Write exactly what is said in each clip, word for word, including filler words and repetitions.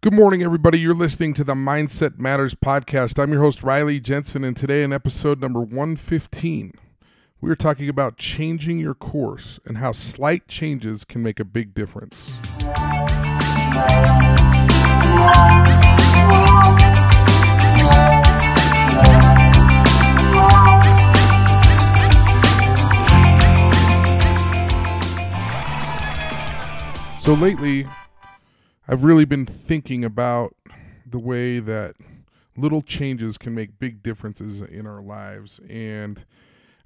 Good morning, everybody. You're listening to the Mindset Matters Podcast. I'm your host, Riley Jensen, and today in episode number one fifteen, we're talking about changing your course and how slight changes can make a big difference. So lately, I've really been thinking about the way that little changes can make big differences in our lives. And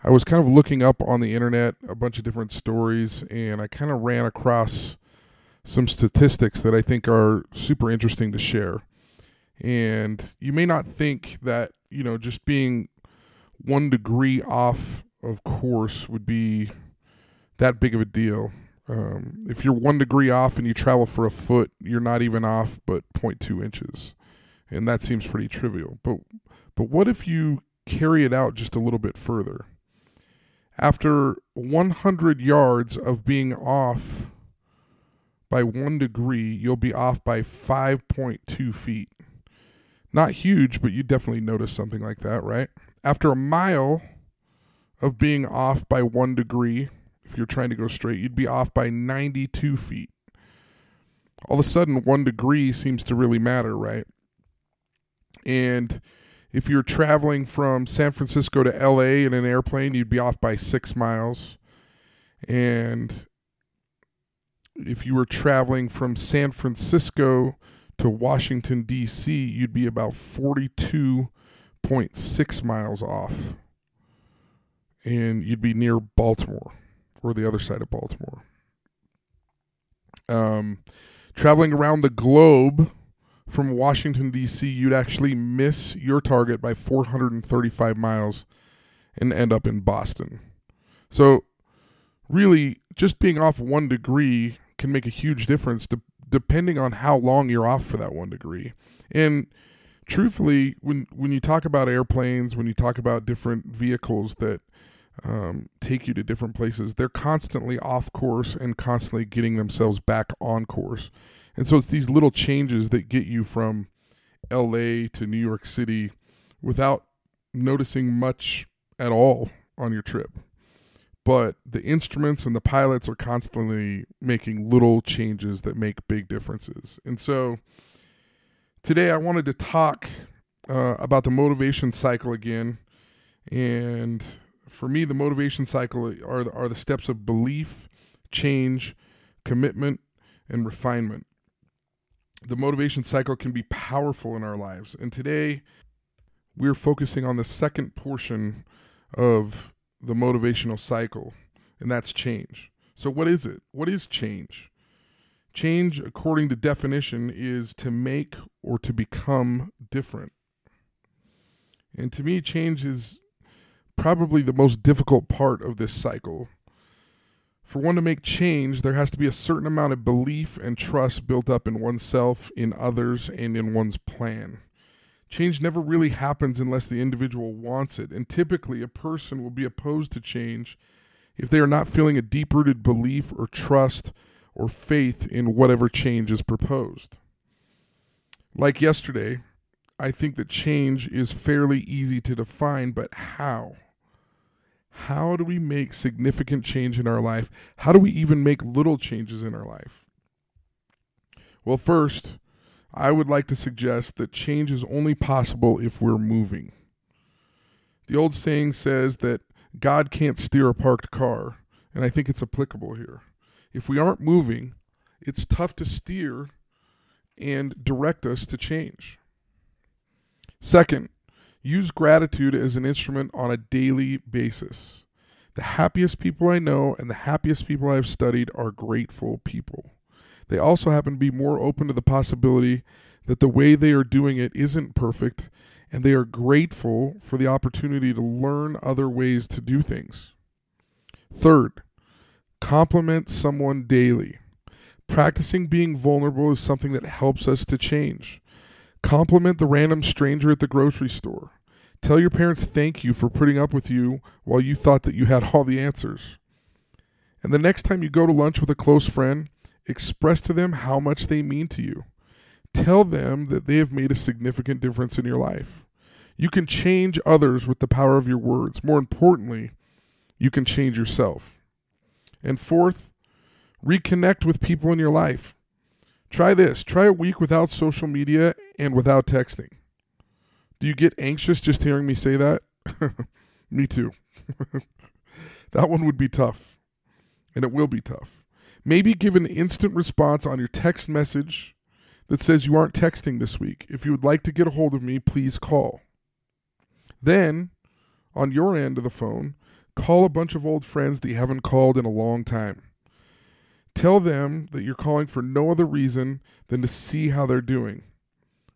I was kind of looking up on the internet a bunch of different stories, and I kind of ran across some statistics that I think are super interesting to share. And you may not think that, you know, just being one degree off of course would be that big of a deal. Um, if you're one degree off and you travel for a foot, you're not even off but zero point two inches. And that seems pretty trivial. But but what if you carry it out just a little bit further? After one hundred yards of being off by one degree, you'll be off by five point two feet. Not huge, but you definitely notice something like that, right? After a mile of being off by one degree, if you're trying to go straight, you'd be off by ninety-two feet. All of a sudden, one degree seems to really matter, right? And if you're traveling from San Francisco to L A in an airplane, you'd be off by six miles. And if you were traveling from San Francisco to Washington, D C, you'd be about forty-two point six miles off. And you'd be near Baltimore, or the other side of Baltimore. Um, traveling around the globe from Washington, D C, you'd actually miss your target by four hundred thirty-five miles and end up in Boston. So really, just being off one degree can make a huge difference de- depending on how long you're off for that one degree. And truthfully, when, when you talk about airplanes, when you talk about different vehicles that Um, take you to different places, they're constantly off course and constantly getting themselves back on course. And so it's these little changes that get you from L A to New York City without noticing much at all on your trip. But the instruments and the pilots are constantly making little changes that make big differences. And so today I wanted to talk uh, about the motivation cycle again. And for me, the motivation cycle are the, are the steps of belief, change, commitment, and refinement. The motivation cycle can be powerful in our lives. And today, we're focusing on the second portion of the motivational cycle, and that's change. So what is it? What is change? Change, according to definition, is to make or to become different. And to me, change is probably the most difficult part of this cycle. For one to make change, there has to be a certain amount of belief and trust built up in oneself, in others, and in one's plan. Change never really happens unless the individual wants it, and typically a person will be opposed to change if they are not feeling a deep-rooted belief or trust or faith in whatever change is proposed. Like yesterday, I think that change is fairly easy to define, but how? How do we make significant change in our life? How do we even make little changes in our life? Well, first, I would like to suggest that change is only possible if we're moving. The old saying says that God can't steer a parked car, and I think it's applicable here. If we aren't moving, it's tough to steer and direct us to change. Second, use gratitude as an instrument on a daily basis. The happiest people I know and the happiest people I've studied are grateful people. They also happen to be more open to the possibility that the way they are doing it isn't perfect, and they are grateful for the opportunity to learn other ways to do things. Third, compliment someone daily. Practicing being vulnerable is something that helps us to change. Compliment the random stranger at the grocery store. Tell your parents thank you for putting up with you while you thought that you had all the answers. And the next time you go to lunch with a close friend, express to them how much they mean to you. Tell them that they have made a significant difference in your life. You can change others with the power of your words. More importantly, you can change yourself. And fourth, reconnect with people in your life. Try this. Try a week without social media and without texting. Do you get anxious just hearing me say that? Me too. That one would be tough. And it will be tough. Maybe give an instant response on your text message that says you aren't texting this week. If you would like to get a hold of me, please call. Then, on your end of the phone, call a bunch of old friends that you haven't called in a long time. Tell them that you're calling for no other reason than to see how they're doing.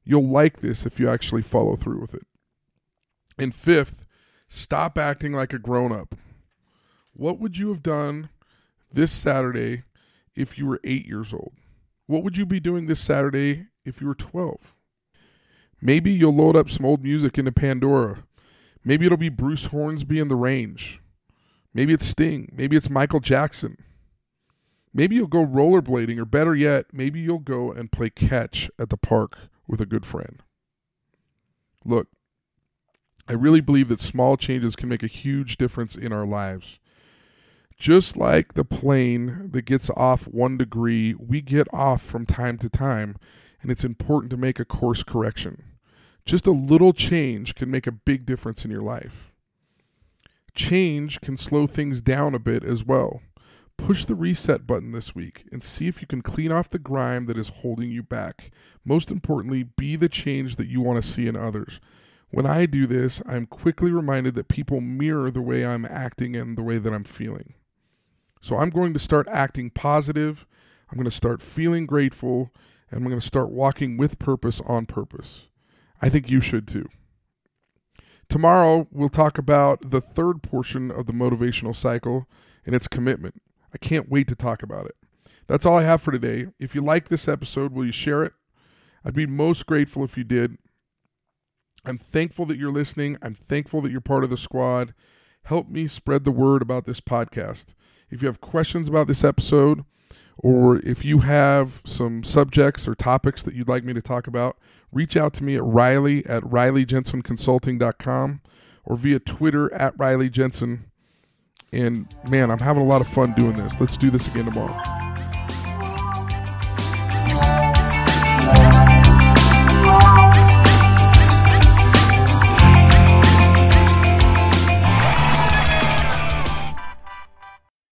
You'll like this if you actually follow through with it. And fifth, stop acting like a grown-up. What would you have done this Saturday if you were eight years old? What would you be doing this Saturday if you were twelve? Maybe you'll load up some old music into Pandora. Maybe it'll be Bruce Hornsby and the Range. Maybe it's Sting. Maybe it's Michael Jackson. Maybe you'll go rollerblading, or better yet, maybe you'll go and play catch at the park with a good friend. Look, I really believe that small changes can make a huge difference in our lives. Just like the plane that gets off one degree, we get off from time to time, and it's important to make a course correction. Just a little change can make a big difference in your life. Change can slow things down a bit as well. Push the reset button this week and see if you can clean off the grime that is holding you back. Most importantly, be the change that you want to see in others. When I do this, I'm quickly reminded that people mirror the way I'm acting and the way that I'm feeling. So I'm going to start acting positive, I'm going to start feeling grateful, and I'm going to start walking with purpose on purpose. I think you should too. Tomorrow, we'll talk about the third portion of the motivational cycle and its commitment. I can't wait to talk about it. That's all I have for today. If you like this episode, will you share it? I'd be most grateful if you did. I'm thankful that you're listening. I'm thankful that you're part of the squad. Help me spread the word about this podcast. If you have questions about this episode, or if you have some subjects or topics that you'd like me to talk about, reach out to me at Riley at Riley Jensen Consulting dot com or via Twitter at Riley Jensen. And man, I'm having a lot of fun doing this. Let's do this again tomorrow.